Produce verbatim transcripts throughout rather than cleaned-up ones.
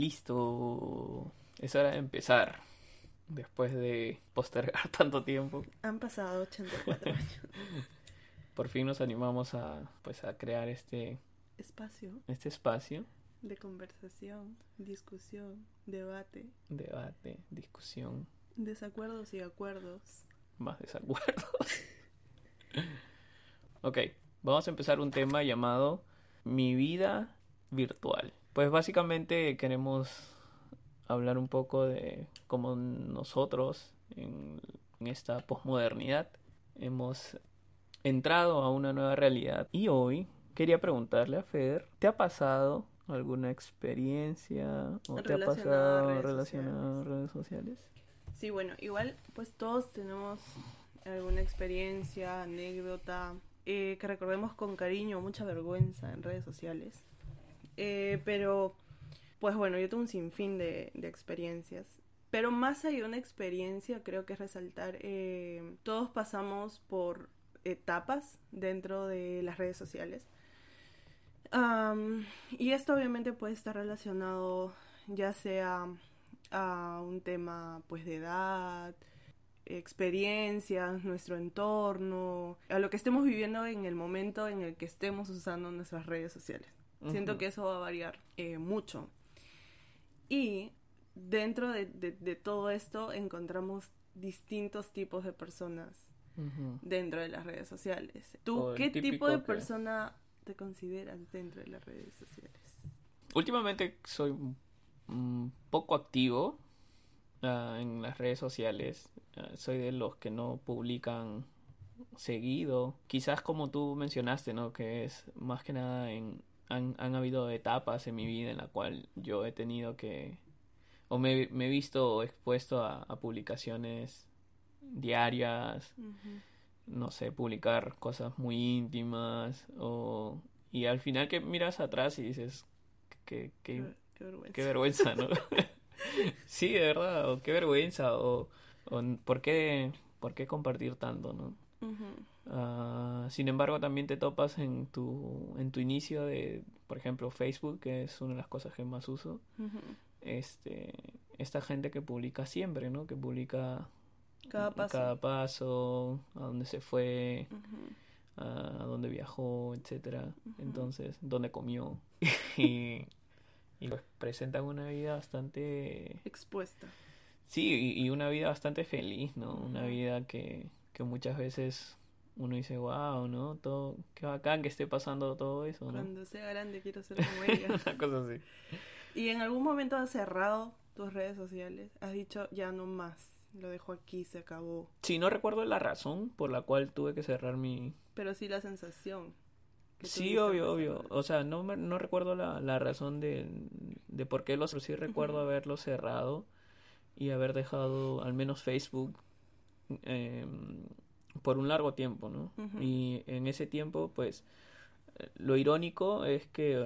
Listo, es hora de empezar. Después de postergar tanto tiempo. Han pasado ochenta y cuatro años. Por fin nos animamos a, pues, a crear este... Espacio. Este espacio. De conversación, discusión, debate. Debate, discusión. Desacuerdos y acuerdos. Más desacuerdos. Ok, vamos a empezar un tema llamado Mi vida virtual. Pues básicamente queremos hablar un poco de cómo nosotros en, en esta posmodernidad hemos entrado a una nueva realidad. Y hoy quería preguntarle a Fer, ¿te ha pasado alguna experiencia o te ha pasado relacionado a redes sociales? Sí, bueno, igual pues todos tenemos alguna experiencia, anécdota, eh, que recordemos con cariño, mucha vergüenza en redes sociales. Eh, pero, pues bueno, yo tuve un sinfín de, de experiencias. Pero más allá de una experiencia, creo que es resaltar, eh, todos pasamos por etapas dentro de las redes sociales. Um, y esto obviamente puede estar relacionado ya sea a un tema pues de edad, experiencias, nuestro entorno, a lo que estemos viviendo en el momento en el que estemos usando nuestras redes sociales. Siento que eso va a variar eh, mucho. Y dentro de, de, de todo esto encontramos distintos tipos de personas uh-huh. dentro de las redes sociales. ¿Tú qué tipo de que... persona te consideras dentro de las redes sociales? Últimamente soy um, poco activo uh, en las redes sociales. Uh, soy de los que no publican seguido. Quizás como tú mencionaste, ¿no? Que es más que nada en... Han, han habido etapas en mi vida en la cual yo he tenido que... O me, me he visto expuesto a, a publicaciones diarias. Uh-huh. No sé, publicar cosas muy íntimas. O, y al final que miras atrás y dices... Qué, qué, qué, qué vergüenza. Qué vergüenza, ¿no? Sí, de verdad. O qué vergüenza. O, o ¿por qué, por qué compartir tanto, no? Uh-huh. Uh, sin embargo también te topas en tu en tu inicio de, por ejemplo, Facebook, que es una de las cosas que más uso. Uh-huh. este esta gente que publica siempre, ¿no? Que publica cada paso, cada paso a dónde se fue, uh-huh. a dónde viajó, etcétera. Uh-huh. Entonces, dónde comió. y, y pues presentan una vida bastante expuesta. Sí, y, y una vida bastante feliz, ¿no? Uh-huh. Una vida que que muchas veces uno dice, wow, ¿no? Todo, qué bacán que esté pasando todo eso, ¿no? Cuando sea grande quiero ser como ella. Una cosa así. ¿Y en algún momento has cerrado tus redes sociales? ¿Has dicho, ya no más, lo dejo aquí, se acabó? Sí, no recuerdo la razón por la cual tuve que cerrar mi... Pero sí la sensación. Sí, obvio, obvio. O sea, no me, no recuerdo la, la razón de, de por qué lo cerré. Sí recuerdo uh-huh. haberlo cerrado y haber dejado al menos Facebook... Eh, por un largo tiempo, ¿no? Uh-huh. Y en ese tiempo, pues, lo irónico es que,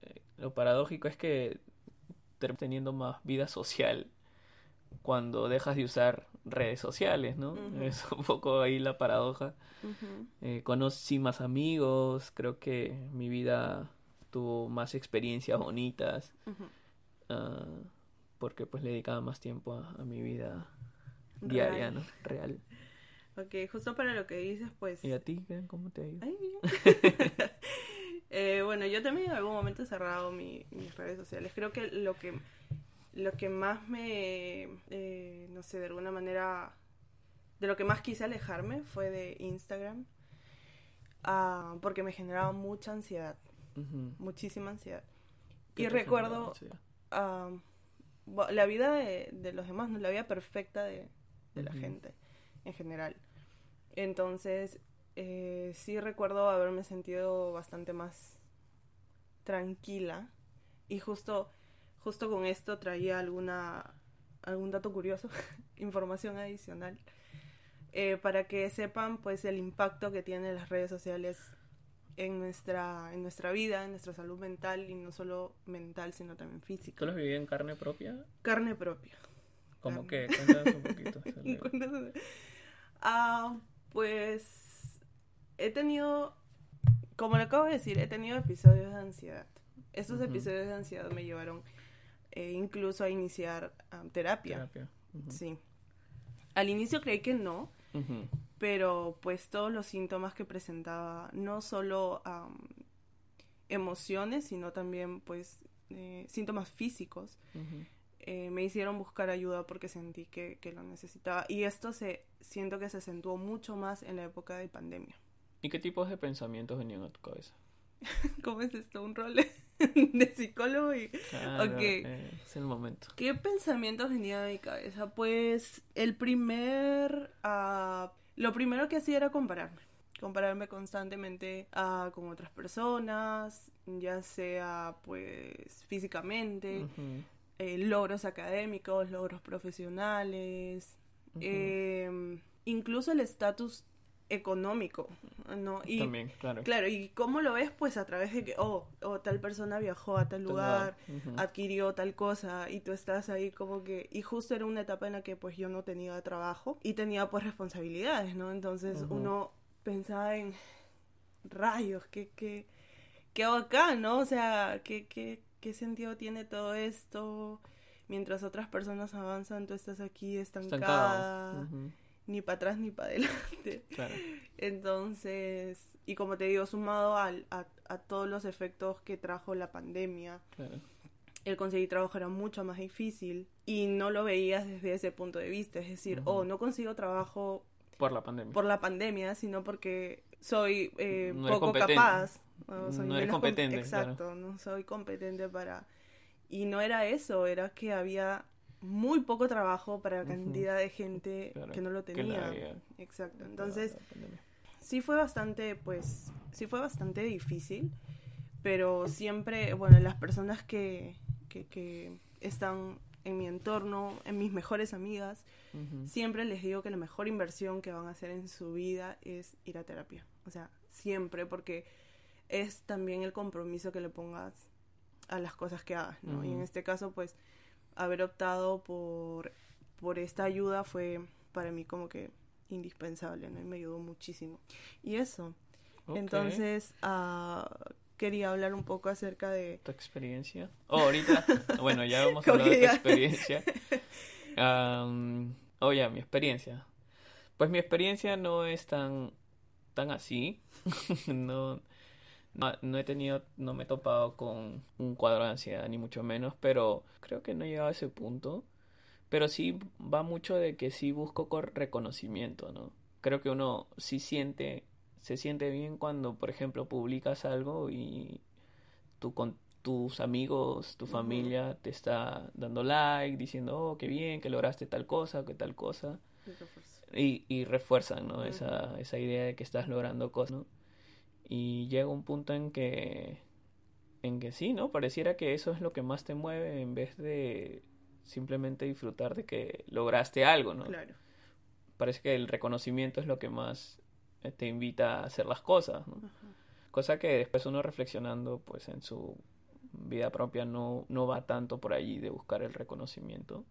eh, lo paradójico es que terminas teniendo más vida social cuando dejas de usar redes sociales, ¿no? Uh-huh. Es un poco ahí la paradoja. Uh-huh. Eh, conocí más amigos, creo que mi vida tuvo más experiencias bonitas, uh-huh. uh, porque pues le dedicaba más tiempo a, a mi vida diaria, ¿no? Real. Ok, justo para lo que dices, pues... ¿Y a ti? ¿Cómo te ha ido? Ay, bien. eh, bueno, yo también en algún momento he cerrado mi, mis redes sociales. Creo que lo que lo que más me... Eh, no sé, de alguna manera... De lo que más quise alejarme fue de Instagram. Uh, porque me generaba mucha ansiedad. Uh-huh. Muchísima ansiedad. Y recuerdo... Uh, la vida de, de los demás, ¿no? La vida perfecta de... de la uh-huh. gente en general. Entonces eh, sí recuerdo haberme sentido bastante más tranquila. Y justo justo con esto traía alguna algún dato curioso, información adicional, eh, para que sepan pues el impacto que tienen las redes sociales en nuestra en nuestra vida, en nuestra salud mental, y no solo mental sino también física. ¿Tú los viví en carne propia? Carne propia. ¿Cómo que? Cuéntanos un poquito. Ah, pues he tenido, como lo acabo de decir, he tenido episodios de ansiedad. Estos uh-huh. episodios de ansiedad me llevaron e incluso a iniciar um, terapia. Terapia. Uh-huh. Sí. Al inicio creí que no, uh-huh. pero pues todos los síntomas que presentaba, no solo um, emociones, sino también pues eh, síntomas físicos, uh-huh. eh, me hicieron buscar ayuda porque sentí que, que lo necesitaba. Y esto se siento que se acentuó mucho más en la época de pandemia. ¿Y qué tipos de pensamientos venían a tu cabeza? ¿Cómo es esto? ¿Un rol de psicólogo? Y... Claro, okay. eh, es el momento. ¿Qué pensamientos venían a mi cabeza? Pues el primer... Uh, lo primero que hacía era compararme. Compararme constantemente uh, con otras personas, ya sea pues físicamente, uh-huh. eh, logros académicos, logros profesionales, uh-huh. eh, incluso el estatus económico, ¿no? Y, también, claro. Claro, y ¿cómo lo ves? Pues a través de que, oh, oh tal persona viajó a tal lugar, uh-huh. adquirió tal cosa, y tú estás ahí como que... Y justo era una etapa en la que, pues, yo no tenía trabajo y tenía, pues, responsabilidades, ¿no? Entonces, uh-huh. uno pensaba en... Rayos, ¿qué, qué, qué hago acá, no? O sea, ¿qué, qué, qué sentido tiene todo esto? Mientras otras personas avanzan, tú estás aquí estancada... Uh-huh. Ni para atrás ni para adelante. Claro. Entonces, y como te digo, sumado al, a, a todos los efectos que trajo la pandemia, claro. el conseguir trabajo era mucho más difícil y no lo veías desde ese punto de vista. Es decir, uh-huh. oh, no consigo trabajo por la pandemia, por la pandemia sino porque soy eh, no poco capaz. No, soy no eres competente. Com- exacto, claro. no soy competente para... Y no era eso, era que había... muy poco trabajo para la cantidad uh-huh. de gente claro, que no lo tenía. Había... Exacto. Entonces, sí fue bastante, pues, sí fue bastante difícil, pero siempre, bueno, las personas que, que, que están en mi entorno, en mis mejores amigas, uh-huh. siempre les digo que la mejor inversión que van a hacer en su vida es ir a terapia. O sea, siempre, porque es también el compromiso que le pongas a las cosas que hagas, ¿no? Uh-huh. Y en este caso, pues, haber optado por, por esta ayuda fue para mí como que indispensable, ¿no? Y me ayudó muchísimo. Y eso. Okay. Entonces, uh, quería hablar un poco acerca de... ¿Tu experiencia? Oh, ahorita. Bueno, ya vamos a hablar de tu experiencia. Um, oh, ya, mi experiencia. Pues mi experiencia no es tan, tan así. no... No, no he tenido, no me he topado con un cuadro de ansiedad, ni mucho menos, pero creo que no he llegado a ese punto. Pero sí va mucho de que sí busco reconocimiento, ¿no? Creo que uno sí siente, se siente bien cuando, por ejemplo, publicas algo y tú con tus amigos, tu familia uh-huh. te está dando like, diciendo, oh, qué bien, que lograste tal cosa, que tal cosa. Y, y refuerzan, ¿no? Uh-huh. Esa, esa idea de que estás logrando cosas, ¿no? Y llega un punto en que, en que sí, ¿no? Pareciera que eso es lo que más te mueve en vez de simplemente disfrutar de que lograste algo, ¿no? Claro. Parece que el reconocimiento es lo que más te invita a hacer las cosas, ¿no? Ajá. Cosa que después uno reflexionando, pues, en su vida propia no, no va tanto por allí de buscar el reconocimiento.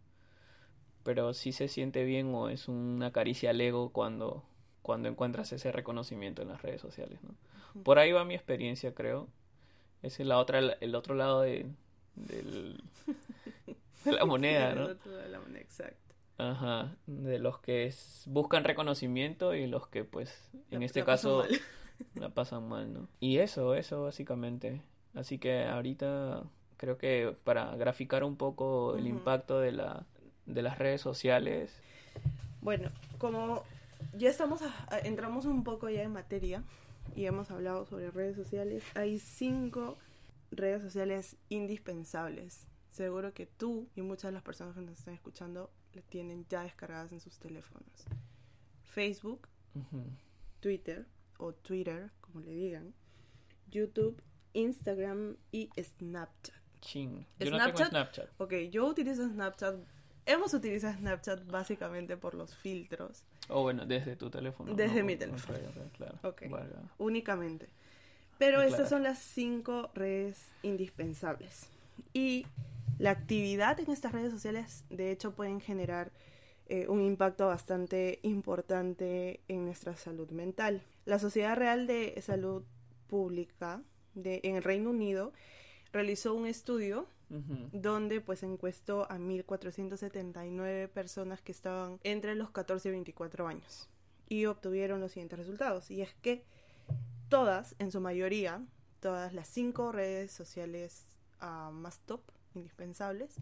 Pero sí se siente bien o es una caricia al ego cuando... cuando encuentras ese reconocimiento en las redes sociales, ¿no? Uh-huh. Por ahí va mi experiencia, creo. Es la otra, el otro lado de, del, de la moneda, ¿no? El otro lado de la moneda, exacto. Ajá, de los que es, buscan reconocimiento y los que, pues, en la, este la caso, pasan la pasan mal, ¿no? Y eso, eso básicamente. Así que ahorita creo que para graficar un poco el uh-huh. impacto de, la, de las redes sociales... Bueno, como... Ya estamos, a, a, entramos un poco ya en materia y hemos hablado sobre redes sociales. Hay cinco redes sociales indispensables. Seguro que tú y muchas de las personas que nos están escuchando las tienen ya descargadas en sus teléfonos. Facebook, uh-huh. Twitter o Twitter, como le digan, YouTube, Instagram y Snapchat. Ching. Yo Snapchat, no tengo Snapchat. Ok, yo utilizo Snapchat. Hemos utilizado Snapchat básicamente por los filtros. Oh, bueno, desde tu teléfono. Desde no, mi teléfono. No sé, claro. Ok, vale. Únicamente. Pero claro. Estas son las cinco redes indispensables. Y la actividad en estas redes sociales, de hecho, pueden generar eh, un impacto bastante importante en nuestra salud mental. La Sociedad Real de Salud Pública de, en el Reino Unido realizó un estudio uh-huh. donde pues encuestó a mil cuatrocientas setenta y nueve personas que estaban entre los catorce y veinticuatro años y obtuvieron los siguientes resultados, y es que todas, en su mayoría, todas las cinco redes sociales uh, más top, indispensables,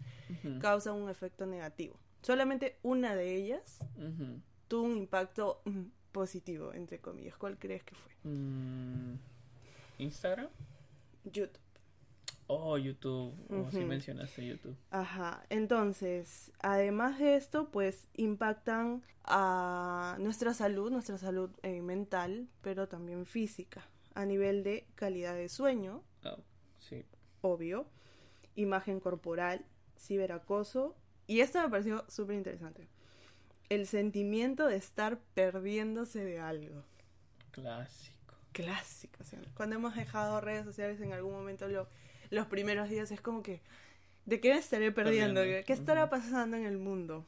uh-huh. causan un efecto negativo. Solamente una de ellas uh-huh. tuvo un impacto mm, positivo, entre comillas. ¿Cuál crees que fue? Mm, ¿Instagram? YouTube. Oh, YouTube. Uh-huh. Oh, sí mencionaste YouTube. Ajá. Entonces, además de esto, pues, impactan a nuestra salud, nuestra salud eh, mental, pero también física, a nivel de calidad de sueño. Oh, sí. Obvio. Imagen corporal, ciberacoso. Y esto me pareció súper interesante. El sentimiento de estar perdiéndose de algo. Clásico. Clásico. O sea, cuando hemos dejado redes sociales en algún momento, lo, los primeros días es como que, ¿de qué me estaré perdiendo? perdiendo. ¿Qué uh-huh. estará pasando en el mundo?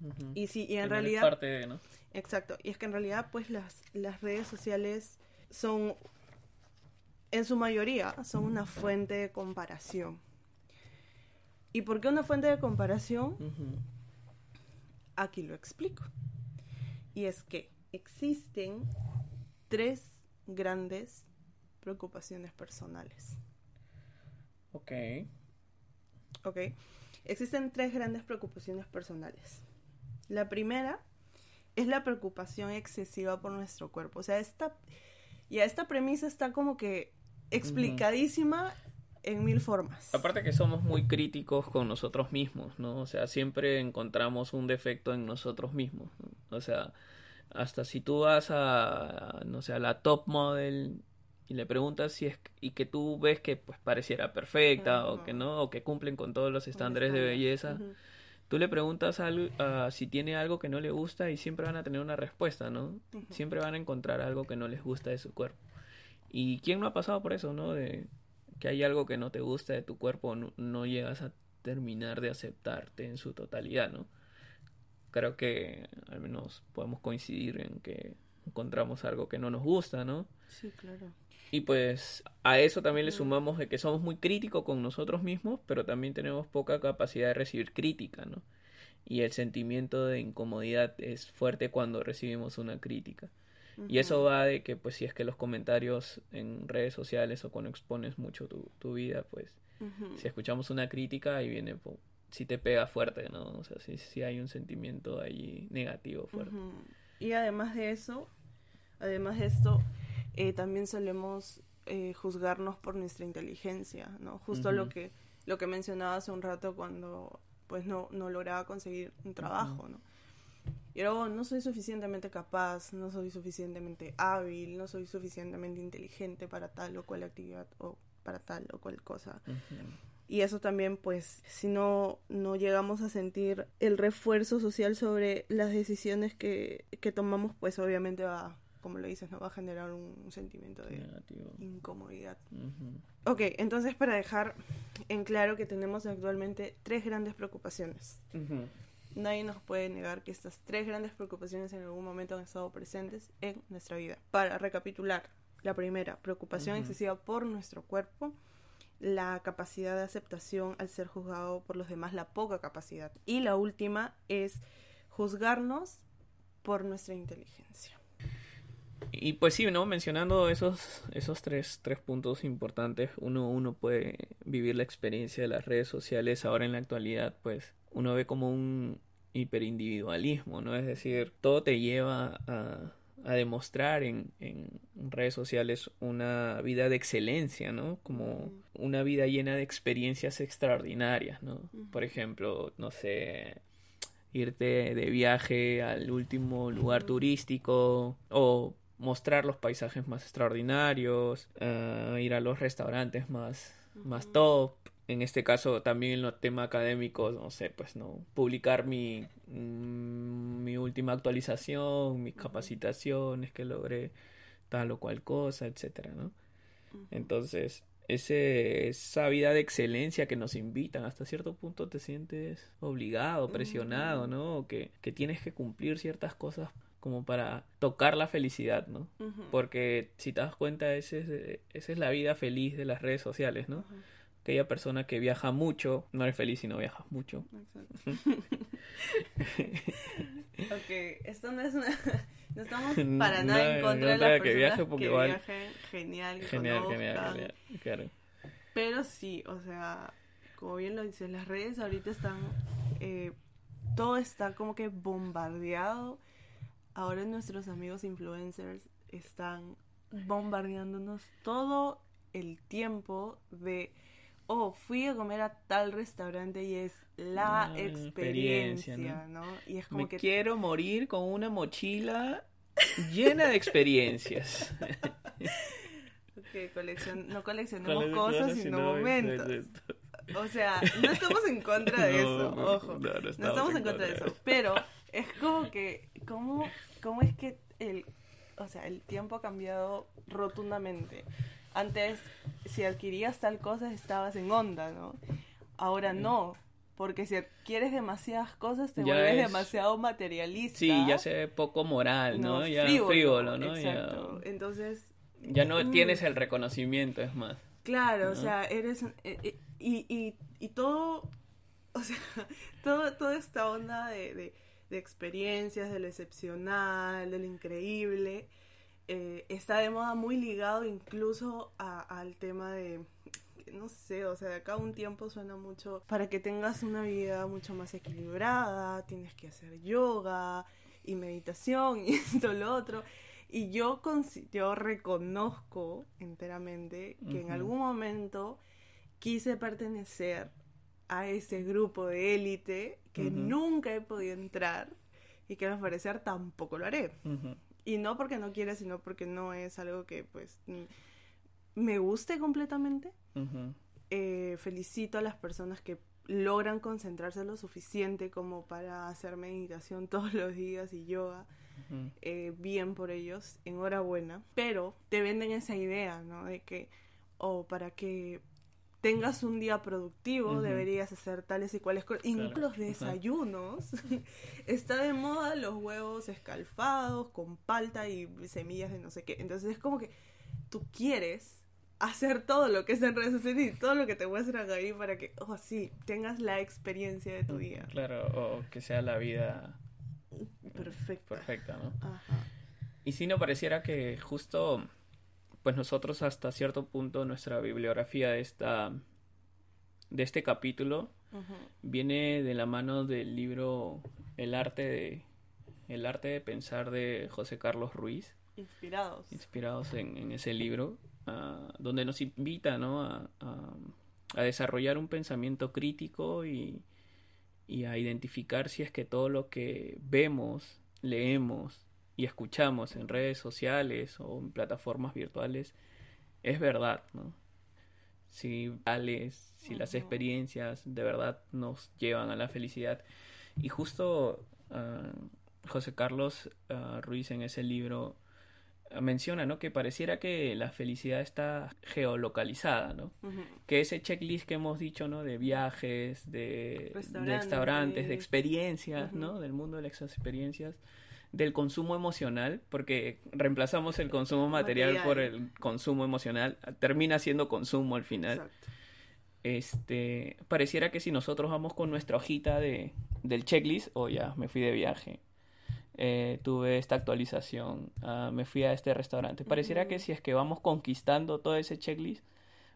Uh-huh. Y sí, y en Primera realidad... parte de, ¿no? Exacto. Y es que en realidad, pues, las, las redes sociales son, en su mayoría, son una fuente de comparación. ¿Y por qué una fuente de comparación? Uh-huh. Aquí lo explico. Y es que existen tres grandes preocupaciones personales. Ok. Ok. Existen tres grandes preocupaciones personales. La primera es la preocupación excesiva por nuestro cuerpo. O sea, esta, ya esta premisa está como que explicadísima. Uh-huh. En mil formas. Aparte que somos muy críticos con nosotros mismos, ¿no? O sea, siempre encontramos un defecto en nosotros mismos, ¿no? O sea, hasta si tú vas a, no sé, a la top model y le preguntas si es... y que tú ves que pues pareciera perfecta, uh-huh. o que no, o que cumplen con todos los estándares uh-huh. de belleza, uh-huh. tú le preguntas algo, uh, si tiene algo que no le gusta y siempre van a tener una respuesta, ¿no? Uh-huh. Siempre van a encontrar algo que no les gusta de su cuerpo. ¿Y quién no ha pasado por eso, no? De... que hay algo que no te gusta de tu cuerpo, no, no llegas a terminar de aceptarte en su totalidad, ¿no? Creo que al menos podemos coincidir en que encontramos algo que no nos gusta, ¿no? Sí, claro. Y pues a eso también le sumamos de que somos muy críticos con nosotros mismos, pero también tenemos poca capacidad de recibir crítica, ¿no? Y el sentimiento de incomodidad es fuerte cuando recibimos una crítica. Y eso va de que, pues, si es que los comentarios en redes sociales o cuando expones mucho tu, tu vida, pues, uh-huh. si escuchamos una crítica, ahí viene, pues, si te pega fuerte, ¿no? O sea, si, si hay un sentimiento ahí negativo fuerte. Uh-huh. Y además de eso, además de esto, eh, también solemos eh, juzgarnos por nuestra inteligencia, ¿no? Justo uh-huh. lo que lo que mencionaba hace un rato cuando, pues, no, no lograba conseguir un trabajo, uh-huh. ¿no? Yo no soy suficientemente capaz, no soy suficientemente hábil, no soy suficientemente inteligente para tal o cual actividad o para tal o cual cosa. Uh-huh. Y eso también, pues, si no, no llegamos a sentir el refuerzo social sobre las decisiones que, que tomamos, pues obviamente va, como lo dices, ¿no? Va a generar un, un sentimiento de negativo. Incomodidad. Uh-huh. Ok, entonces para dejar en claro que tenemos actualmente tres grandes preocupaciones. Uh-huh. Nadie nos puede negar que estas tres grandes preocupaciones en algún momento han estado presentes en nuestra vida. Para recapitular, la primera, preocupación uh-huh. excesiva por nuestro cuerpo, la capacidad de aceptación al ser juzgado por los demás, la poca capacidad. Y la última es juzgarnos por nuestra inteligencia. Y pues sí, ¿no? Mencionando esos, esos tres, tres puntos importantes, uno, uno puede vivir la experiencia de las redes sociales ahora en la actualidad, pues... uno ve como un hiperindividualismo, ¿no? Es decir, todo te lleva a, a demostrar en, en redes sociales una vida de excelencia, ¿no? Como una vida llena de experiencias extraordinarias, ¿no? Por ejemplo, no sé, irte de viaje al último lugar turístico o mostrar los paisajes más extraordinarios, uh, ir a los restaurantes más, más top. En este caso también en los temas académicos, no sé, pues no, publicar mi, mi última actualización, mis capacitaciones que logré, tal o cual cosa, etcétera, ¿no? Entonces, ese, esa vida de excelencia que nos invitan, hasta cierto punto te sientes obligado, presionado, ¿no? Que, que tienes que cumplir ciertas cosas como para tocar la felicidad, ¿no? Porque si te das cuenta, ese, esa es la vida feliz de las redes sociales, ¿no? aquella persona que viaja mucho, no eres feliz si no viajas mucho. Exacto. Ok, esto no es una... No estamos para no, nada en contra no de las personas que, viaje porque que igual... viajen, genial, que genial, conozcan. Genial, genial, claro. Pero sí, o sea, como bien lo dices, las redes ahorita están... Eh, todo está como que bombardeado. Ahora nuestros amigos influencers están bombardeándonos todo el tiempo de... Oh, fui a comer a tal restaurante y es la ah, experiencia, experiencia, ¿no? ¿no? Y es como Me que... quiero morir con una mochila llena de experiencias. Okay, coleccion... no coleccionemos cosas, sino momentos. O sea, no estamos en contra de no, eso, ojo. No, no estamos, no estamos en contra de eso. eso. Pero es como que, ¿cómo, cómo es que el, o sea, el tiempo ha cambiado rotundamente? Antes, si adquirías tal cosa, estabas en onda, ¿no? Ahora no, porque si adquieres demasiadas cosas, te ya vuelves es... demasiado materialista. Sí, ya se ve poco moral, ¿no? no ya frívolo, frívolo ¿no? Exacto. Ya... Entonces... Ya no mm, tienes el reconocimiento, es más. Claro, ¿no? O sea, eres... Eh, y, y, y todo... O sea, todo, toda esta onda de, de, de experiencias, de lo excepcional, de lo increíble... Eh, está de moda, muy ligado incluso a, al tema de, no sé, o sea, de acá un tiempo suena mucho, para que tengas una vida mucho más equilibrada, tienes que hacer yoga y meditación y esto, lo otro. Y yo, con, yo reconozco enteramente que uh-huh. en algún momento quise pertenecer a ese grupo de élite que uh-huh. nunca he podido entrar y que al parecer tampoco lo haré. Uh-huh. Y no porque no quiera, sino porque no es algo que, pues, me guste completamente. Uh-huh. Eh, felicito a las personas que logran concentrarse lo suficiente como para hacer meditación todos los días y yoga. Uh-huh. Eh, bien por ellos, enhorabuena. Pero te venden esa idea, ¿no? De que, oh, para que tengas un día productivo, uh-huh. deberías hacer tales y cuales cosas. Claro. Incluso los desayunos. Uh-huh. Está de moda los huevos escalfados con palta y semillas de no sé qué. Entonces es como que tú quieres hacer todo lo que es en redes sociales y todo lo que te muestran ahí para que, oh, sí, tengas la experiencia de tu día. Claro, o que sea la vida perfecta, perfecta, ¿no? Ajá. Y si no pareciera que justo... Pues nosotros hasta cierto punto nuestra bibliografía de, esta, de este capítulo uh-huh. viene de la mano del libro El arte de, El arte de Pensar de José Carlos Ruiz. Inspirados. Inspirados en, en ese libro, uh, donde nos invita, ¿no? a, a, a desarrollar un pensamiento crítico y, y a identificar si es que todo lo que vemos, leemos, y escuchamos en redes sociales o en plataformas virtuales es verdad, ¿no? Si vales, si uh-huh. las experiencias de verdad nos llevan a la felicidad. Y justo uh, José Carlos uh, Ruiz en ese libro uh, menciona, ¿no? Que pareciera que la felicidad está geolocalizada, ¿no? Uh-huh. Que ese checklist que hemos dicho, ¿no? De viajes, de restaurantes, de, restaurantes, de experiencias, uh-huh. ¿no? Del mundo de las experiencias, del consumo emocional, porque reemplazamos el consumo material, material por el consumo emocional, termina siendo consumo al final. Exacto. Este, pareciera que si nosotros vamos con nuestra hojita de, del checklist, oh ya, me fui de viaje, eh, tuve esta actualización, ah, me fui a este restaurante, pareciera uh-huh. que si es que vamos conquistando todo ese checklist,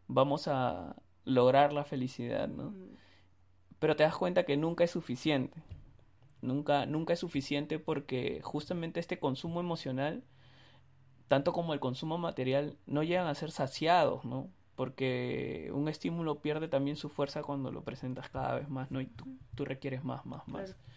vamos a lograr la felicidad, ¿no? Uh-huh. Pero te das cuenta que nunca es suficiente. Nunca, nunca es suficiente porque justamente este consumo emocional, tanto como el consumo material, no llegan a ser saciados, ¿no? Porque un estímulo pierde también su fuerza cuando lo presentas cada vez más, ¿no? Y tú, tú requieres más, más, más. Claro.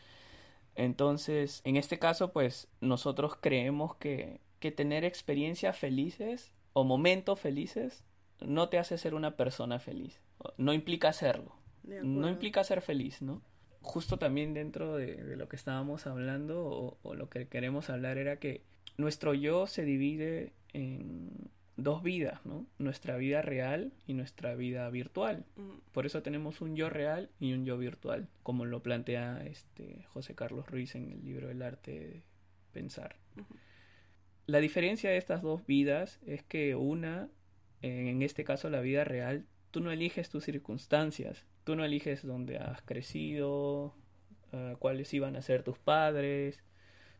Entonces, en este caso, pues, nosotros creemos que, que tener experiencias felices o momentos felices no te hace ser una persona feliz. No implica serlo. No implica ser feliz, ¿no? Justo también dentro de, de lo que estábamos hablando o, o lo que queremos hablar era que nuestro yo se divide en dos vidas, ¿no? Nuestra vida real y nuestra vida virtual. Por eso tenemos un yo real y un yo virtual, como lo plantea este José Carlos Ruiz en el libro El arte de Pensar. Uh-huh. La diferencia de estas dos vidas es que una, en este caso la vida real, Tú no eliges tus circunstancias, tú no eliges dónde has crecido, uh, cuáles iban a ser tus padres,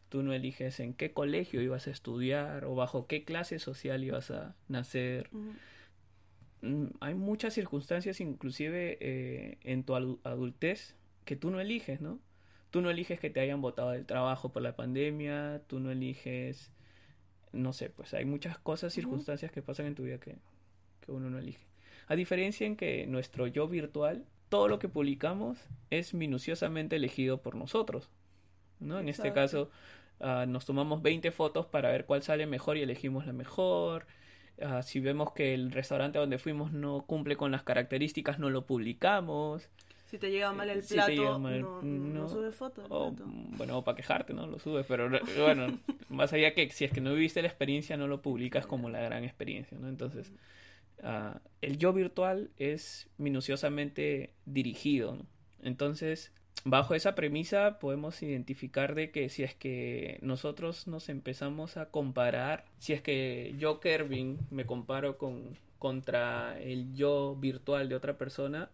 tú no eliges en qué colegio ibas a estudiar o bajo qué clase social ibas a nacer. Uh-huh. Mm, hay muchas circunstancias, inclusive eh, en tu adultez, que tú no eliges, ¿no? Tú no eliges que te hayan botado del trabajo por la pandemia, tú no eliges... No sé, pues hay muchas cosas, circunstancias uh-huh. que pasan en tu vida que, que uno no elige. A diferencia en que nuestro yo virtual, todo lo que publicamos es minuciosamente elegido por nosotros, ¿no? Exacto. En este caso, uh, nos tomamos veinte fotos para ver cuál sale mejor y elegimos la mejor. Uh, si vemos que el restaurante donde fuimos no cumple con las características, no lo publicamos. Si te llega mal el plato, si mal, no, no, no subes fotos. Bueno, para quejarte, ¿no? Lo subes, pero bueno, más allá que si es que no viviste la experiencia, no lo publicas como la gran experiencia, ¿no? Entonces, uh, el yo virtual es minuciosamente dirigido, ¿no? Entonces, bajo esa premisa podemos identificar de que si es que nosotros nos empezamos a comparar, si es que yo, Kervin, me comparo con contra el yo virtual de otra persona,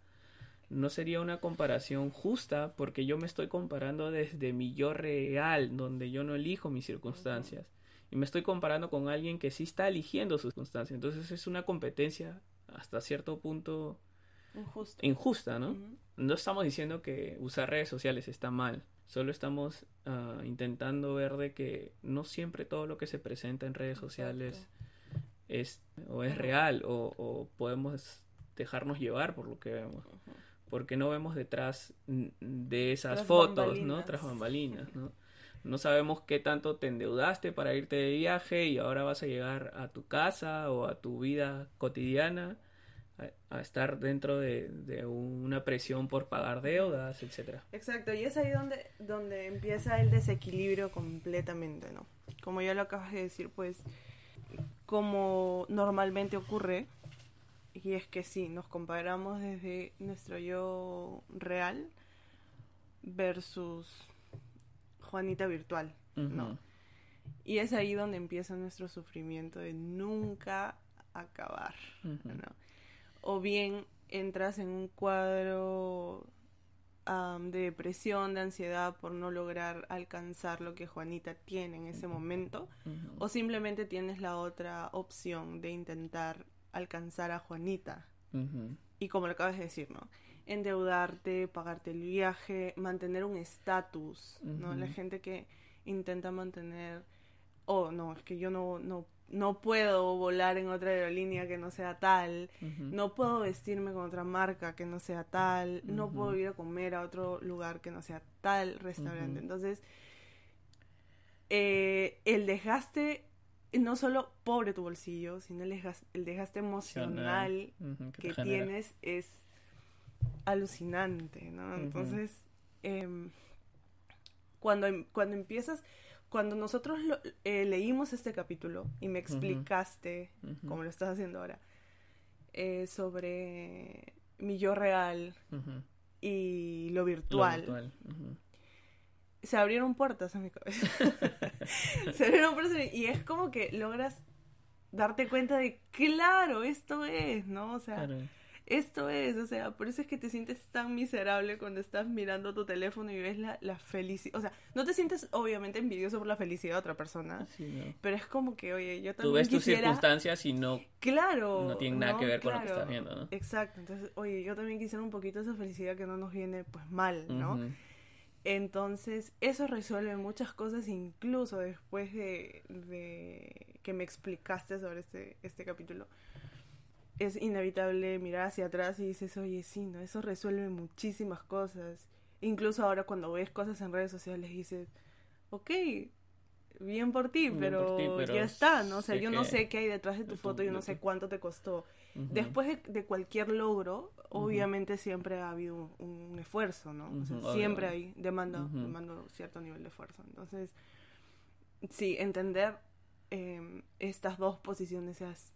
no sería una comparación justa porque yo me estoy comparando desde mi yo real, donde yo no elijo mis circunstancias. Uh-huh. Y me estoy comparando con alguien que sí está eligiendo sus circunstancias. Entonces es una competencia hasta cierto punto Injusto. injusta, ¿no? Uh-huh. No estamos diciendo que usar redes sociales está mal. Solo estamos uh, intentando ver de que no siempre todo lo que se presenta en redes Exacto. sociales es, o es real o, o podemos dejarnos llevar por lo que vemos. Uh-huh. Porque no vemos detrás de esas Tras fotos, bambalinas. ¿no? Tras bambalinas, ¿no? No sabemos qué tanto te endeudaste para irte de viaje y ahora vas a llegar a tu casa o a tu vida cotidiana a, a estar dentro de, de una presión por pagar deudas, etcétera. Exacto, y es ahí donde, donde empieza el desequilibrio completamente, ¿no? Como ya lo acabas de decir, pues, como normalmente ocurre, y es que sí, nos comparamos desde nuestro yo real versus Juanita virtual, uh-huh. ¿no? Y es ahí donde empieza nuestro sufrimiento de nunca acabar, uh-huh. ¿no? O bien entras en un cuadro um, de depresión, de ansiedad por no lograr alcanzar lo que Juanita tiene en ese momento, uh-huh. o simplemente tienes la otra opción de intentar alcanzar a Juanita uh-huh. y como lo acabas de decir, ¿no? Endeudarte, pagarte el viaje, mantener un estatus, uh-huh. ¿no? La gente que intenta mantener oh, no, es que yo no, no, no puedo volar en otra aerolínea que no sea tal, uh-huh. no puedo vestirme con otra marca que no sea tal, uh-huh. no puedo ir a comer a otro lugar que no sea tal restaurante, uh-huh. entonces eh, el desgaste no solo pobre tu bolsillo, sino el desgaste, el desgaste emocional uh-huh, que, que tienes es alucinante, ¿no? Uh-huh. Entonces, eh, cuando, cuando empiezas, cuando nosotros lo, eh, leímos este capítulo y me explicaste, uh-huh. como lo estás haciendo ahora, eh, sobre mi yo real uh-huh. y lo virtual, lo virtual. Uh-huh. se abrieron puertas en mi cabeza. se abrieron puertas y es como que logras darte cuenta de, claro, esto es, ¿no? O sea, claro. esto es, o sea, por eso es que te sientes tan miserable cuando estás mirando tu teléfono y ves la, la felicidad. O sea, no te sientes obviamente envidioso por la felicidad de otra persona, sí, no. pero es como que, oye, yo también Tú ves quisiera... tus circunstancias y no... Claro. No tiene nada no, que ver claro. con lo que estás viendo, ¿no? Exacto. Entonces, oye, yo también quisiera un poquito esa felicidad que no nos viene, pues, mal, ¿no? Uh-huh. Entonces, eso resuelve muchas cosas, incluso después de, de que me explicaste sobre este, este capítulo. Es inevitable mirar hacia atrás y dices, oye, sí, ¿no? Eso resuelve muchísimas cosas. Incluso ahora cuando ves cosas en redes sociales dices, ok, bien por ti, bien pero, por ti pero ya está, ¿no? O sea, yo no sé qué hay detrás de tu foto, yo no sé cuánto te costó. Uh-huh. Después de, de cualquier logro, uh-huh. obviamente siempre ha habido un, un esfuerzo, ¿no? Uh-huh. O sea, uh-huh. siempre hay demanda, uh-huh. demanda cierto nivel de esfuerzo. Entonces, sí, entender eh, estas dos posiciones es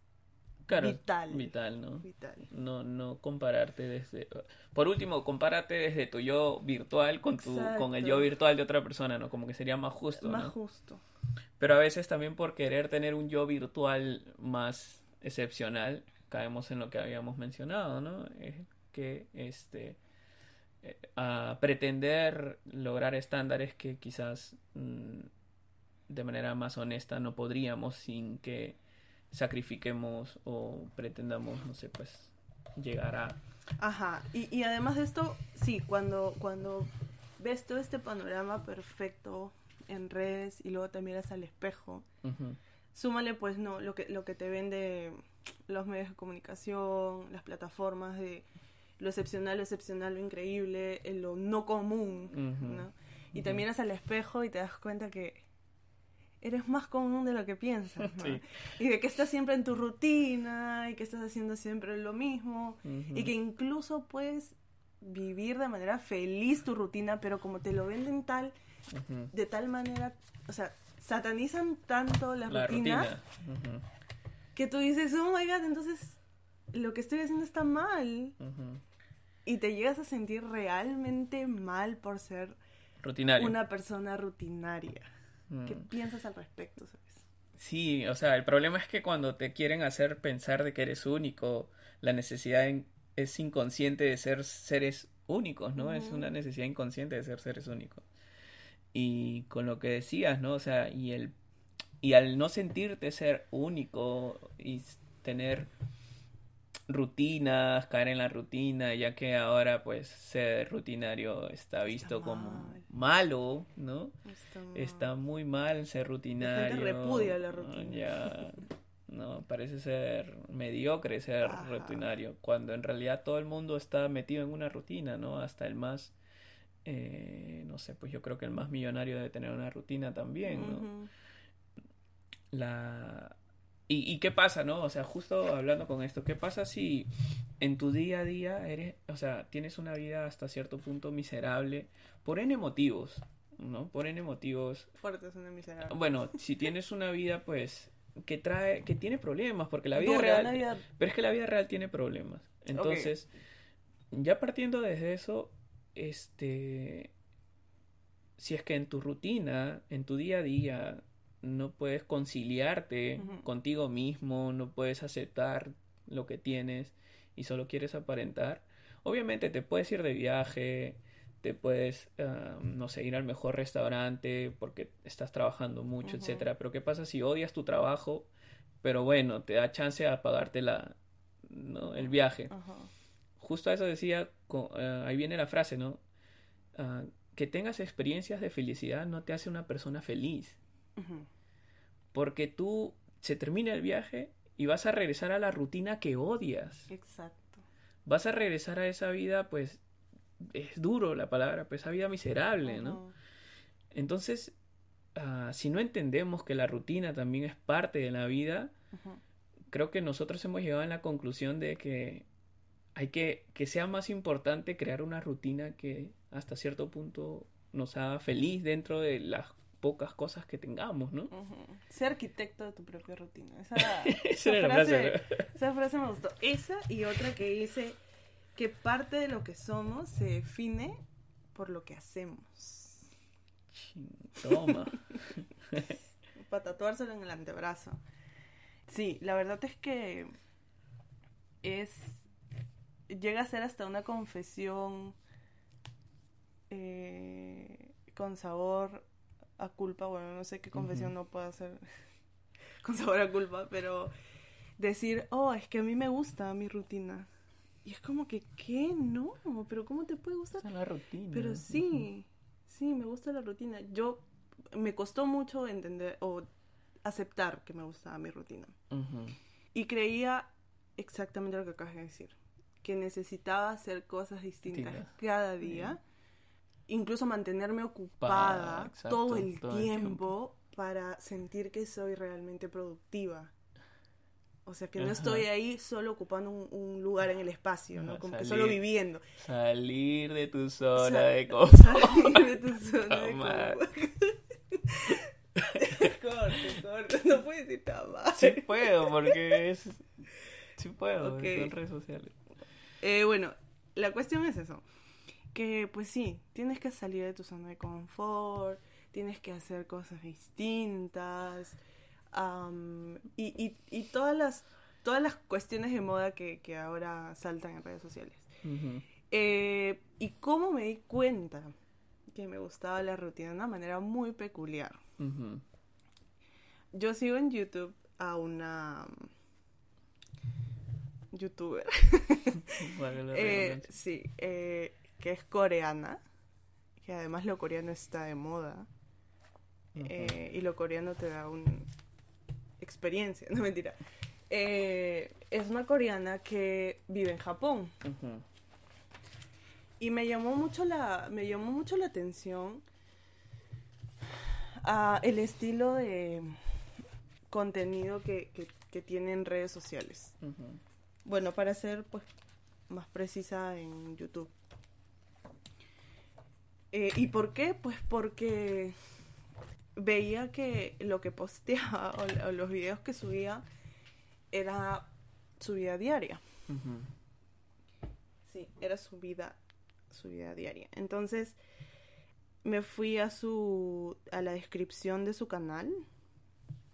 claro, vital. Vital, ¿no? Vital. No, no compararte desde... Por último, compárate desde tu yo virtual con, tu, con el yo virtual de otra persona, ¿no? Como que sería más justo, Más ¿no? justo. Pero a veces también por querer tener un yo virtual más excepcional... caemos en lo que habíamos mencionado, ¿no? Es que este eh, a pretender lograr estándares que quizás mm, de manera más honesta no podríamos sin que sacrifiquemos o pretendamos, no sé, pues llegar a... Ajá, y, y además de esto, sí, cuando, cuando ves todo este panorama perfecto en redes y luego te miras al espejo, uh-huh. súmale pues no lo que, lo que te vende los medios de comunicación, las plataformas de lo excepcional, lo excepcional, lo increíble, lo no común, uh-huh. ¿no? Y uh-huh. te miras al espejo y te das cuenta que eres más común de lo que piensas, ¿no? Sí. Y de que estás siempre en tu rutina, y que estás haciendo siempre lo mismo, uh-huh. y que incluso puedes vivir de manera feliz tu rutina, pero como te lo venden tal, uh-huh. de tal manera, o sea, satanizan tanto la, la rutina, rutina. Uh-huh. que tú dices, oh my God, entonces lo que estoy haciendo está mal, uh-huh. y te llegas a sentir realmente mal por ser rutinario. Una persona rutinaria. ¿Qué piensas al respecto, sabes? Sí, o sea, el problema es que cuando te quieren hacer pensar de que eres único, la necesidad en, es inconsciente de ser seres únicos, ¿no? Uh-huh. Es una necesidad inconsciente de ser seres únicos. Y con lo que decías, ¿no? O sea, y el y al no sentirte ser único y tener rutinas, caer en la rutina, ya que ahora pues ser rutinario está visto está como malo, ¿no? Está, mal. Está muy mal ser rutinario. La gente repudia la rutina. ¿No? Ya, no, parece ser mediocre ser Ajá. rutinario, cuando en realidad todo el mundo está metido en una rutina, ¿no? Hasta el más, eh, no sé, pues yo creo que el más millonario debe tener una rutina también, ¿no? Uh-huh. La... ¿Y, ¿Y qué pasa, no? O sea, justo hablando con esto, ¿qué pasa si en tu día a día eres, o sea, tienes una vida hasta cierto punto miserable por ene motivos, ¿no? Por ene motivos. Fuerte es una miserable. Bueno, si tienes una vida, pues, que trae, que tiene problemas, porque la vida Dura, real... La vida... Pero es que la vida real tiene problemas. Entonces, okay. ya partiendo desde eso, este... si es que en tu rutina, en tu día a día... no puedes conciliarte uh-huh. contigo mismo, no puedes aceptar lo que tienes y solo quieres aparentar. Obviamente te puedes ir de viaje, te puedes, uh, no sé, ir al mejor restaurante porque estás trabajando mucho, uh-huh. etcétera. Pero ¿qué pasa si odias tu trabajo? Pero bueno, te da chance a pagarte la, ¿no? el viaje. Uh-huh. Justo a eso decía, con, uh, ahí viene la frase, ¿no? Uh, que tengas experiencias de felicidad no te hace una persona feliz. Porque tú se termina el viaje y vas a regresar a la rutina que odias. Exacto. Vas a regresar a esa vida, pues, es duro la palabra, pues, esa vida miserable, uh-huh. ¿no? Entonces, uh, si no entendemos que la rutina también es parte de la vida, uh-huh. creo que nosotros hemos llegado a la conclusión de que hay que, que sea más importante crear una rutina que hasta cierto punto nos haga feliz dentro de las pocas cosas que tengamos, ¿no? Uh-huh. Sé arquitecto de tu propia rutina. Esa, esa, esa, frase, esa frase me gustó. Esa y otra que dice que parte de lo que somos se define por lo que hacemos. Toma. Para tatuárselo en el antebrazo. Sí, la verdad es que es... llega a ser hasta una confesión eh, con sabor... a culpa, bueno, no sé qué confesión uh-huh. no puedo hacer con sabor a culpa, pero decir, oh, es que a mí me gusta mi rutina. Y es como que, ¿qué? No, pero ¿cómo te puede gustar? O sea, la rutina. Pero sí, uh-huh. sí, me gusta la rutina. Yo, me costó mucho entender o aceptar que me gustaba mi rutina. Uh-huh. Y creía exactamente lo que acabas de decir, que necesitaba hacer cosas distintas Tira. cada día. Uh-huh. Incluso mantenerme ocupada pa, exacto, todo, el, todo tiempo el tiempo para sentir que soy realmente productiva. O sea, que Ajá. no estoy ahí solo ocupando un, un lugar en el espacio, ¿no? Como salir, que solo viviendo. Salir de tu zona Sal, de confort. Salir de tu zona de confort. corte, corte. No puedes decir nada. Sí puedo, porque es... Sí puedo, okay. Son redes sociales. Eh, bueno, la cuestión es eso. Que pues sí, tienes que salir de tu zona de confort, tienes que hacer cosas distintas, um, y, y, y todas las todas las cuestiones de moda que, que ahora saltan en redes sociales. Uh-huh. Eh, y cómo me di cuenta que me gustaba la rutina de una manera muy peculiar. Uh-huh. Yo sigo en YouTube a una youtuber eh, sí, eh, que es coreana, que además lo coreano está de moda. Uh-huh. eh, y lo coreano te da una experiencia, no mentira. Eh, es una coreana que vive en Japón. Uh-huh. Y me llamó mucho la me llamó mucho la atención uh, el estilo de contenido que, que, que tiene en redes sociales. Uh-huh. Bueno, para ser pues más precisa, en YouTube. Eh, ¿Y por qué? Pues porque veía que lo que posteaba o, o los videos que subía era su vida diaria. Uh-huh. Sí, era su vida, su vida diaria. Entonces me fui a su a la descripción de su canal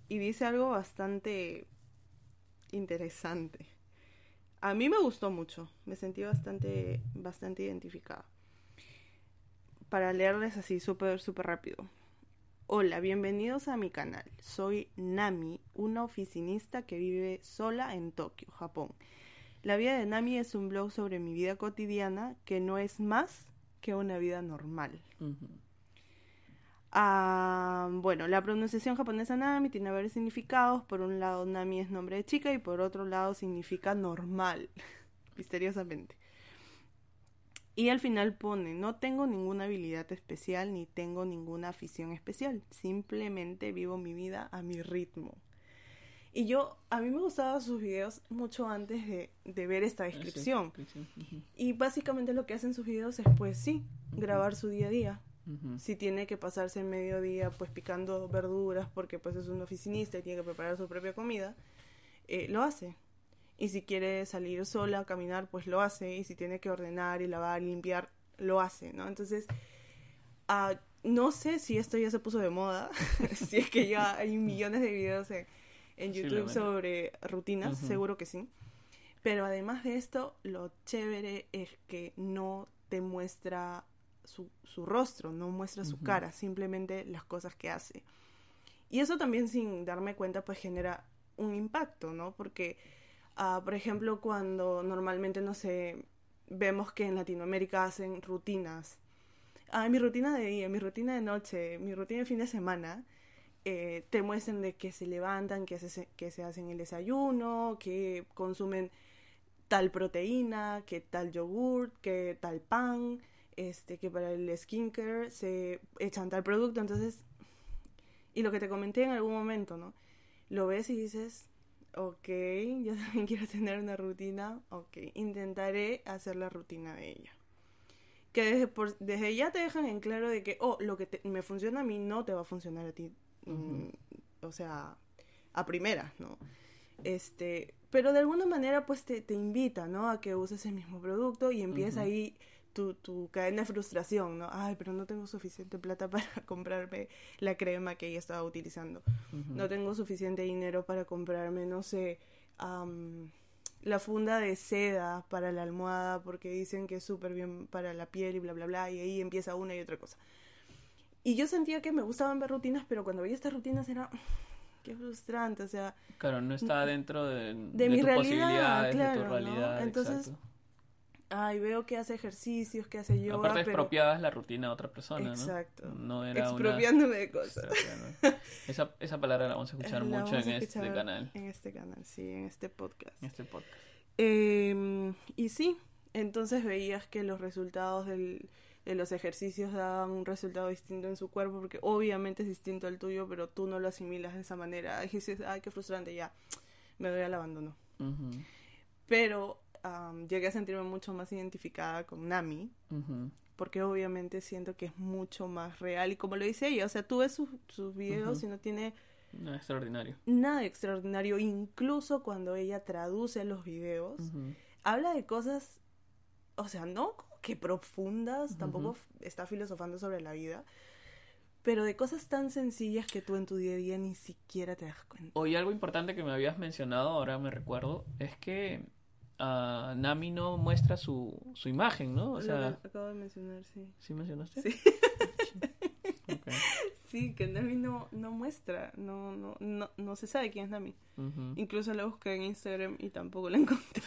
y dice algo bastante interesante. A mí me gustó mucho, me sentí bastante, bastante identificada. Para leerles así súper, súper rápido. Hola, bienvenidos a mi canal. Soy Nami, una oficinista que vive sola en Tokio, Japón. La vida de Nami es un blog sobre mi vida cotidiana que no es más que una vida normal. Uh-huh. Ah, bueno, la pronunciación japonesa Nami tiene varios significados. Por un lado, Nami es nombre de chica y por otro lado significa normal, misteriosamente. Y al final pone, no tengo ninguna habilidad especial ni tengo ninguna afición especial. Simplemente vivo mi vida a mi ritmo. Y yo, a mí me gustaban sus videos mucho antes de, de ver esta descripción. Uh-huh. Y básicamente lo que hacen sus videos es, pues sí, uh-huh, grabar su día a día. Uh-huh. Si tiene que pasarse el mediodía, pues picando verduras porque pues es un oficinista y tiene que preparar su propia comida, eh, lo hace. Y si quiere salir sola a caminar, pues lo hace. Y si tiene que ordenar y lavar y limpiar, lo hace, ¿no? Entonces, uh, no sé si esto ya se puso de moda. Si es que ya hay millones de videos en, en YouTube sí, sobre rutinas, uh-huh, seguro que sí. Pero además de esto, lo chévere es que no te muestra su, su rostro, no muestra su, uh-huh, cara. Simplemente las cosas que hace. Y eso también, sin darme cuenta, pues genera un impacto, ¿no? Porque... Uh, por ejemplo, cuando normalmente, no sé, vemos que en Latinoamérica hacen rutinas. Ah, mi rutina de día, mi rutina de noche, mi rutina de fin de semana. Eh, te muestran de que se levantan, que se, que se hacen el desayuno, que consumen tal proteína, que tal yogurt, que tal pan, este, que para el skincare se echan tal producto. Entonces, y lo que te comenté en algún momento, ¿no? Lo ves y dices... Ok, yo también quiero tener una rutina. Ok, intentaré hacer la rutina de ella. Que desde, por, desde ya te dejan en claro de que, oh, lo que te, me funciona a mí no te va a funcionar a ti. Uh-huh. Mm, o sea, a primeras, ¿no? Este, pero de alguna manera, pues, te, te invita, ¿no? A que uses el mismo producto y empieza, uh-huh, ahí tu, tu cadena de frustración, ¿no? Ay, pero no tengo suficiente plata para comprarme la crema que ella estaba utilizando. Uh-huh. No tengo suficiente dinero para comprarme, no sé, um, la funda de seda para la almohada porque dicen que es súper bien para la piel y bla, bla, bla. Y ahí empieza una y otra cosa. Y yo sentía que me gustaban ver rutinas, pero cuando veía estas rutinas era... Qué frustrante, o sea... Claro, no está dentro de, de, de mi tus realidad, posibilidades, claro, de tu realidad, ¿no? Entonces... Exacto. Ay, veo que hace ejercicios, que hace yoga. Aparte expropiabas pero... la rutina de otra persona, exacto, ¿no? Exacto. No era expropiándome una... de cosas. Esa, esa palabra la vamos a escuchar la mucho en escuchar este canal. En este canal, sí, en este podcast. En este podcast. Eh, y sí, entonces veías que los resultados del, de los ejercicios daban un resultado distinto en su cuerpo, porque obviamente es distinto al tuyo, pero tú no lo asimilas de esa manera. Y dices, ay, qué frustrante, ya, me doy al abandono. Uh-huh. Pero... Um, llegué a sentirme mucho más identificada con Nami, uh-huh, porque obviamente siento que es mucho más real, y como lo dice ella, o sea, tú ves sus, sus videos, uh-huh, y no tiene nada extraordinario, nada extraordinario, incluso cuando ella traduce los videos, uh-huh, habla de cosas, o sea, no como que profundas, uh-huh, tampoco está filosofando sobre la vida, pero de cosas tan sencillas que tú en tu día a día ni siquiera te das cuenta. Oye, algo importante que me habías mencionado, ahora me recuerdo, es que uh, Nami no muestra su, su imagen, ¿no? O sea, lo acabo de mencionar, sí. ¿Sí mencionaste? Sí. Okay. Sí, que Nami no, no muestra, no, no, no, no se sabe quién es Nami. Uh-huh. Incluso la busqué en Instagram y tampoco la encontré.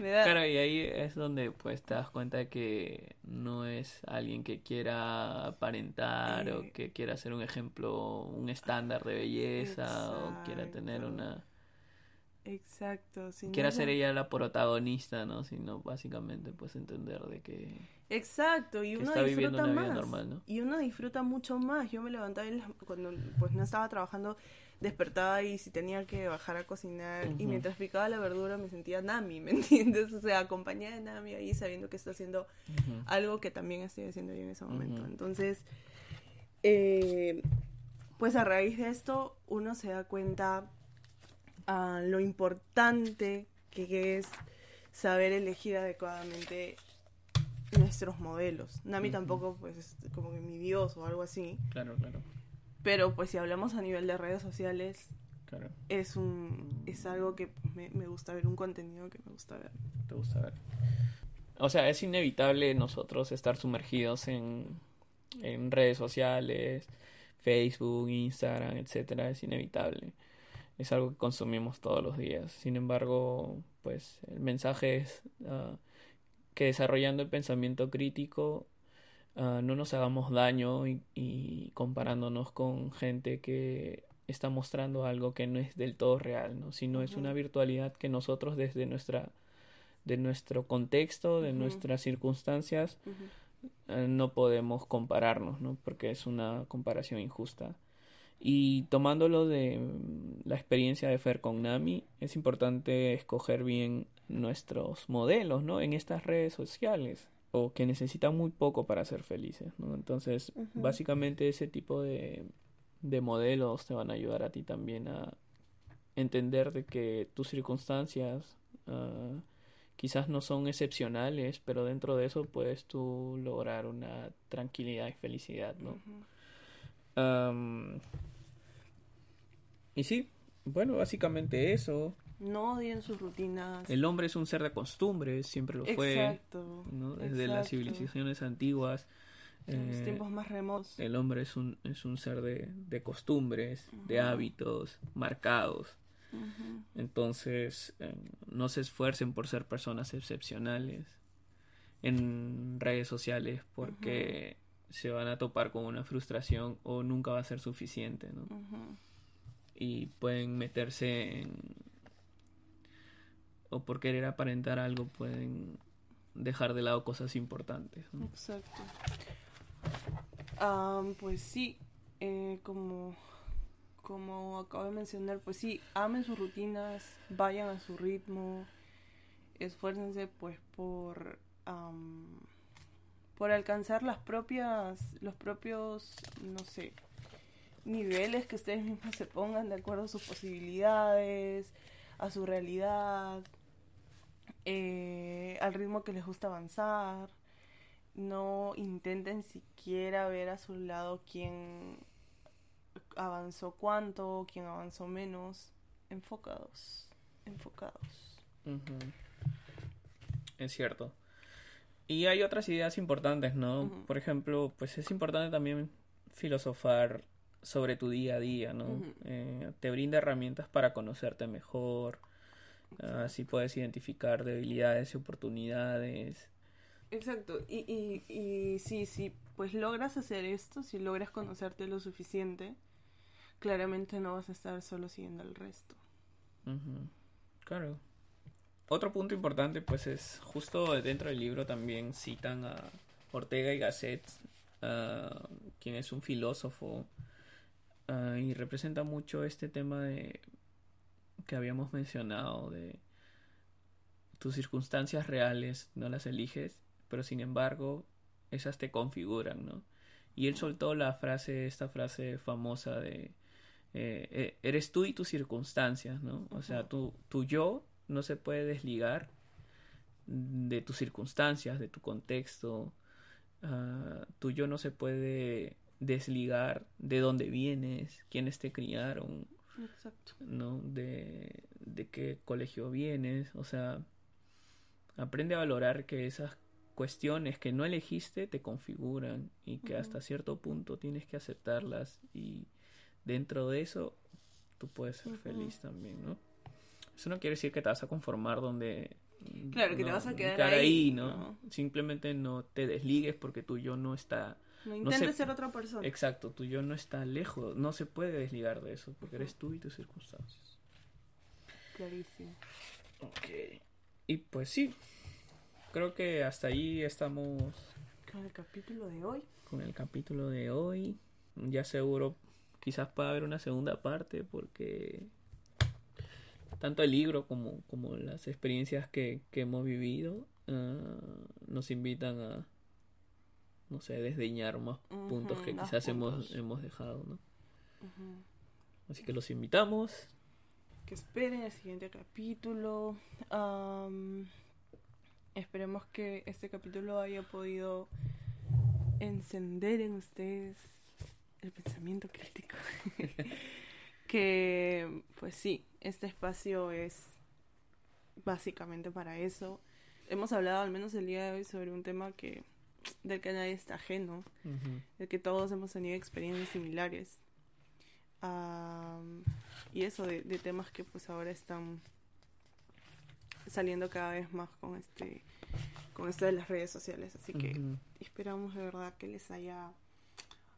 Me da... Claro, y ahí es donde pues te das cuenta que no es alguien que quiera aparentar eh... o que quiera ser un ejemplo, un estándar de belleza. Exacto. O quiera tener una... Exacto. Si quiera no... ser ella la protagonista, ¿no? Sino básicamente pues entender de que... Exacto, y uno disfruta más, normal, ¿no? Y uno disfruta mucho más. Yo me levantaba y la, cuando pues no estaba trabajando, despertaba y si tenía que bajar a cocinar, uh-huh. y mientras picaba la verdura me sentía Nami, ¿me entiendes? O sea, acompañada de Nami ahí, sabiendo que está haciendo uh-huh. algo que también estoy haciendo yo en ese momento. Uh-huh. Entonces, eh, pues a raíz de esto uno se da cuenta uh, lo importante que es saber elegir adecuadamente nuestros modelos. Nami uh-huh. tampoco pues es como que mi dios o algo así. Claro, claro. Pero pues si hablamos a nivel de redes sociales, claro. es un es algo que me, me gusta ver, un contenido que me gusta ver. Te gusta ver. O sea, es inevitable nosotros estar sumergidos en en redes sociales, Facebook, Instagram, etcétera, es inevitable. Es algo que consumimos todos los días. Sin embargo, pues el mensaje es uh, que desarrollando el pensamiento crítico uh, no nos hagamos daño y, y comparándonos con gente que está mostrando algo que no es del todo real, ¿no? Sino uh-huh. es una virtualidad que nosotros desde nuestra, de nuestro contexto, de uh-huh. nuestras circunstancias, uh-huh. uh, no podemos compararnos, ¿no? Porque es una comparación injusta. Y tomándolo de la experiencia de Fer con Nami, es importante escoger bien nuestros modelos, ¿no? En estas redes sociales, o que necesitan muy poco para ser felices, ¿no? Entonces, uh-huh. básicamente ese tipo de, de modelos te van a ayudar a ti también a entender de que tus circunstancias uh, quizás no son excepcionales, pero dentro de eso puedes tú lograr una tranquilidad y felicidad, ¿no? Uh-huh. Um, y sí, bueno, básicamente eso. No odien sus rutinas. El hombre es un ser de costumbres, siempre lo fue. Exacto, ¿no? Desde exacto. las civilizaciones antiguas. En eh, los tiempos más remotos. El hombre es un, es un ser de, de costumbres, uh-huh. de hábitos marcados. Uh-huh. Entonces, eh, no se esfuercen por ser personas excepcionales en redes sociales porque... Uh-huh. se van a topar con una frustración o nunca va a ser suficiente, ¿no? Uh-huh. Y pueden meterse en... o por querer aparentar algo pueden dejar de lado cosas importantes, ¿no? Exacto. Um, pues sí, eh, como, como acabo de mencionar, pues sí, amen sus rutinas, vayan a su ritmo, esfuércense pues por... Um, por alcanzar las propias, los propios, no sé, niveles que ustedes mismos se pongan de acuerdo a sus posibilidades, a su realidad, eh, al ritmo que les gusta avanzar. No intenten siquiera ver a su lado quién avanzó cuánto, quién avanzó menos. Enfocados, enfocados. Uh-huh. Es cierto. Y hay otras ideas importantes, ¿no? Uh-huh. Por ejemplo, pues es importante también filosofar sobre tu día a día, ¿no? Uh-huh. Eh, te brinda herramientas para conocerte mejor, uh, así puedes identificar debilidades y oportunidades. Exacto, y, y, y sí, sí, pues logras hacer esto, si logras conocerte lo suficiente, claramente no vas a estar solo siguiendo al resto. Uh-huh. Claro. Otro punto importante, pues, es justo dentro del libro también citan a Ortega y Gasset, uh, quien es un filósofo uh, y representa mucho este tema de que habíamos mencionado, de tus circunstancias reales no las eliges, pero sin embargo esas te configuran, ¿no? Y él soltó la frase, esta frase famosa de eh, eres tú y tus circunstancias, ¿no? O sea, tu, tu yo no se puede desligar de tus circunstancias, de tu contexto. Uh, tu yo no se puede desligar de dónde vienes, quiénes te criaron. Exacto. ¿No? De, de qué colegio vienes, o sea, aprende a valorar que esas cuestiones que no elegiste te configuran y que uh-huh. hasta cierto punto tienes que aceptarlas, y dentro de eso tú puedes ser uh-huh. feliz también, ¿no? Eso no quiere decir que te vas a conformar donde... Claro, que no, te vas a quedar ahí, ahí ¿no? ¿no? Simplemente no te desligues porque tu yo no está... No intentes no se... ser otra persona. Exacto, tu yo no está lejos, no se puede desligar de eso porque eres tú y tus circunstancias. Clarísimo. Ok, y pues sí, creo que hasta ahí estamos... Con el capítulo de hoy. Con el capítulo de hoy, ya seguro quizás pueda haber una segunda parte porque... Tanto el libro como, como las experiencias que, que hemos vivido uh, nos invitan a, no sé, desdeñar más uh-huh, puntos que quizás puntos. hemos hemos dejado, ¿no? Uh-huh. Así que los invitamos. Que esperen el siguiente capítulo. Um, esperemos que este capítulo haya podido encender en ustedes el pensamiento crítico. Que, pues sí, este espacio es básicamente para eso. Hemos hablado, al menos el día de hoy, sobre un tema que del que nadie está ajeno, uh-huh. del que todos hemos tenido experiencias similares. Um, y eso, de, de temas que pues ahora están saliendo cada vez más con este con esto de las redes sociales. Así que uh-huh. esperamos de verdad que les haya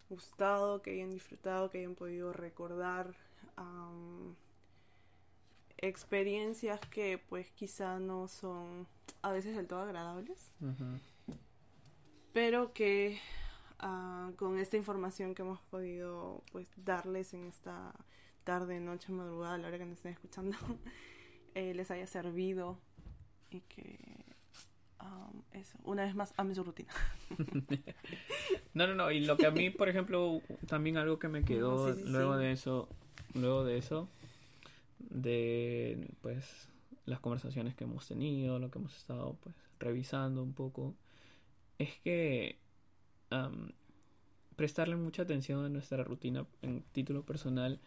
gustado, que hayan disfrutado, que hayan podido recordar... Um, experiencias que pues quizá no son a veces del todo agradables, uh-huh. pero que uh, con esta información que hemos podido pues darles en esta tarde, noche, madrugada, a la hora que nos estén escuchando, eh, les haya servido y que um, eso, una vez más ame su rutina. no, no, no, y lo que a mí, por ejemplo, también algo que me quedó uh, sí, sí, luego sí. de eso Luego de eso, de pues las conversaciones que hemos tenido, lo que hemos estado pues revisando un poco, es que um, prestarle mucha atención a nuestra rutina. En título personal,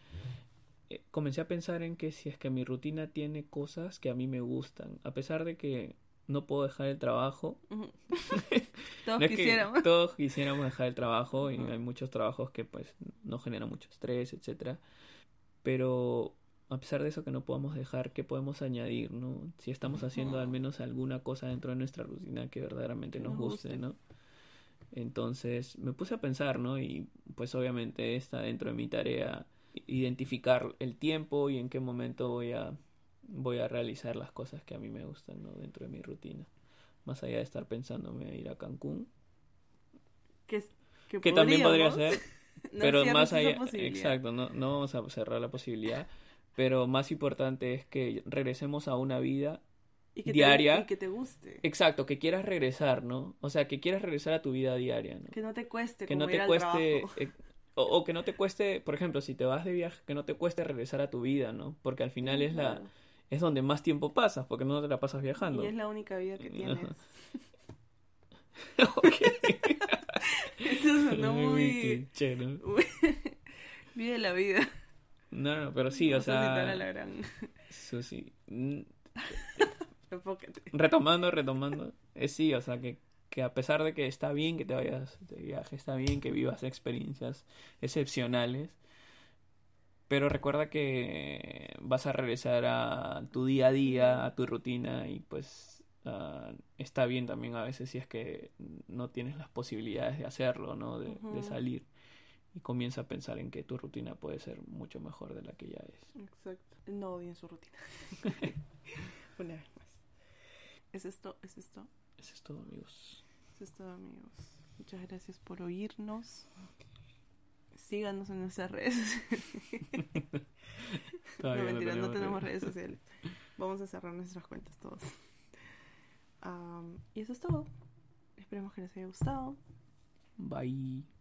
eh, comencé a pensar en que si es que mi rutina tiene cosas que a mí me gustan, a pesar de que no puedo dejar el trabajo. Uh-huh. todos no quisiéramos. Todos quisiéramos dejar el trabajo, uh-huh. y hay muchos trabajos que pues no generan mucho estrés, etcétera. Pero a pesar de eso que no podamos dejar, ¿qué podemos añadir, no? Si estamos haciendo al menos alguna cosa dentro de nuestra rutina que verdaderamente que nos, nos guste, guste, ¿no? Entonces me puse a pensar, ¿no? Y pues obviamente está dentro de mi tarea identificar el tiempo y en qué momento voy a, voy a realizar las cosas que a mí me gustan, ¿no? Dentro de mi rutina. Más allá de estar pensándome a ir a Cancún. Que, que, que también podría ser... No, pero más allá, exacto, no, no vamos a cerrar la posibilidad, pero más importante es que regresemos a una vida y que diaria te, y que te guste, exacto, que quieras regresar, ¿no? O sea, que quieras regresar a tu vida diaria, ¿no? Que no te cueste, que como no ir te al cueste, eh, o, o que no te cueste, por ejemplo, si te vas de viaje, que no te cueste regresar a tu vida, ¿no? Porque al final sí, es claro. la, es donde más tiempo pasas, porque no te la pasas viajando. Y es la única vida que tienes. Okay. Eso sonó muy... muy... Vive la vida. No, no, pero sí, o Vamos sea... La gran... Susi. retomando, retomando. Eh, sí, o sea, que, que a pesar de que está bien que te vayas de viaje, está bien que vivas experiencias excepcionales, pero recuerda que vas a regresar a tu día a día, a tu rutina, y pues... Uh, está bien también a veces si es que no tienes las posibilidades de hacerlo, ¿no? De, uh-huh. de salir, y comienza a pensar en que tu rutina puede ser mucho mejor de la que ya es. Exacto. No odien su rutina. Una vez más. ¿Es esto? ¿Es esto? Eso es todo, amigos. Eso es todo, amigos. Muchas gracias por oírnos. Síganos en nuestras redes sociales. No, mentira, no tenemos redes sociales. Vamos a cerrar nuestras cuentas todos. Um, y eso es todo. Esperemos que les haya gustado. Bye.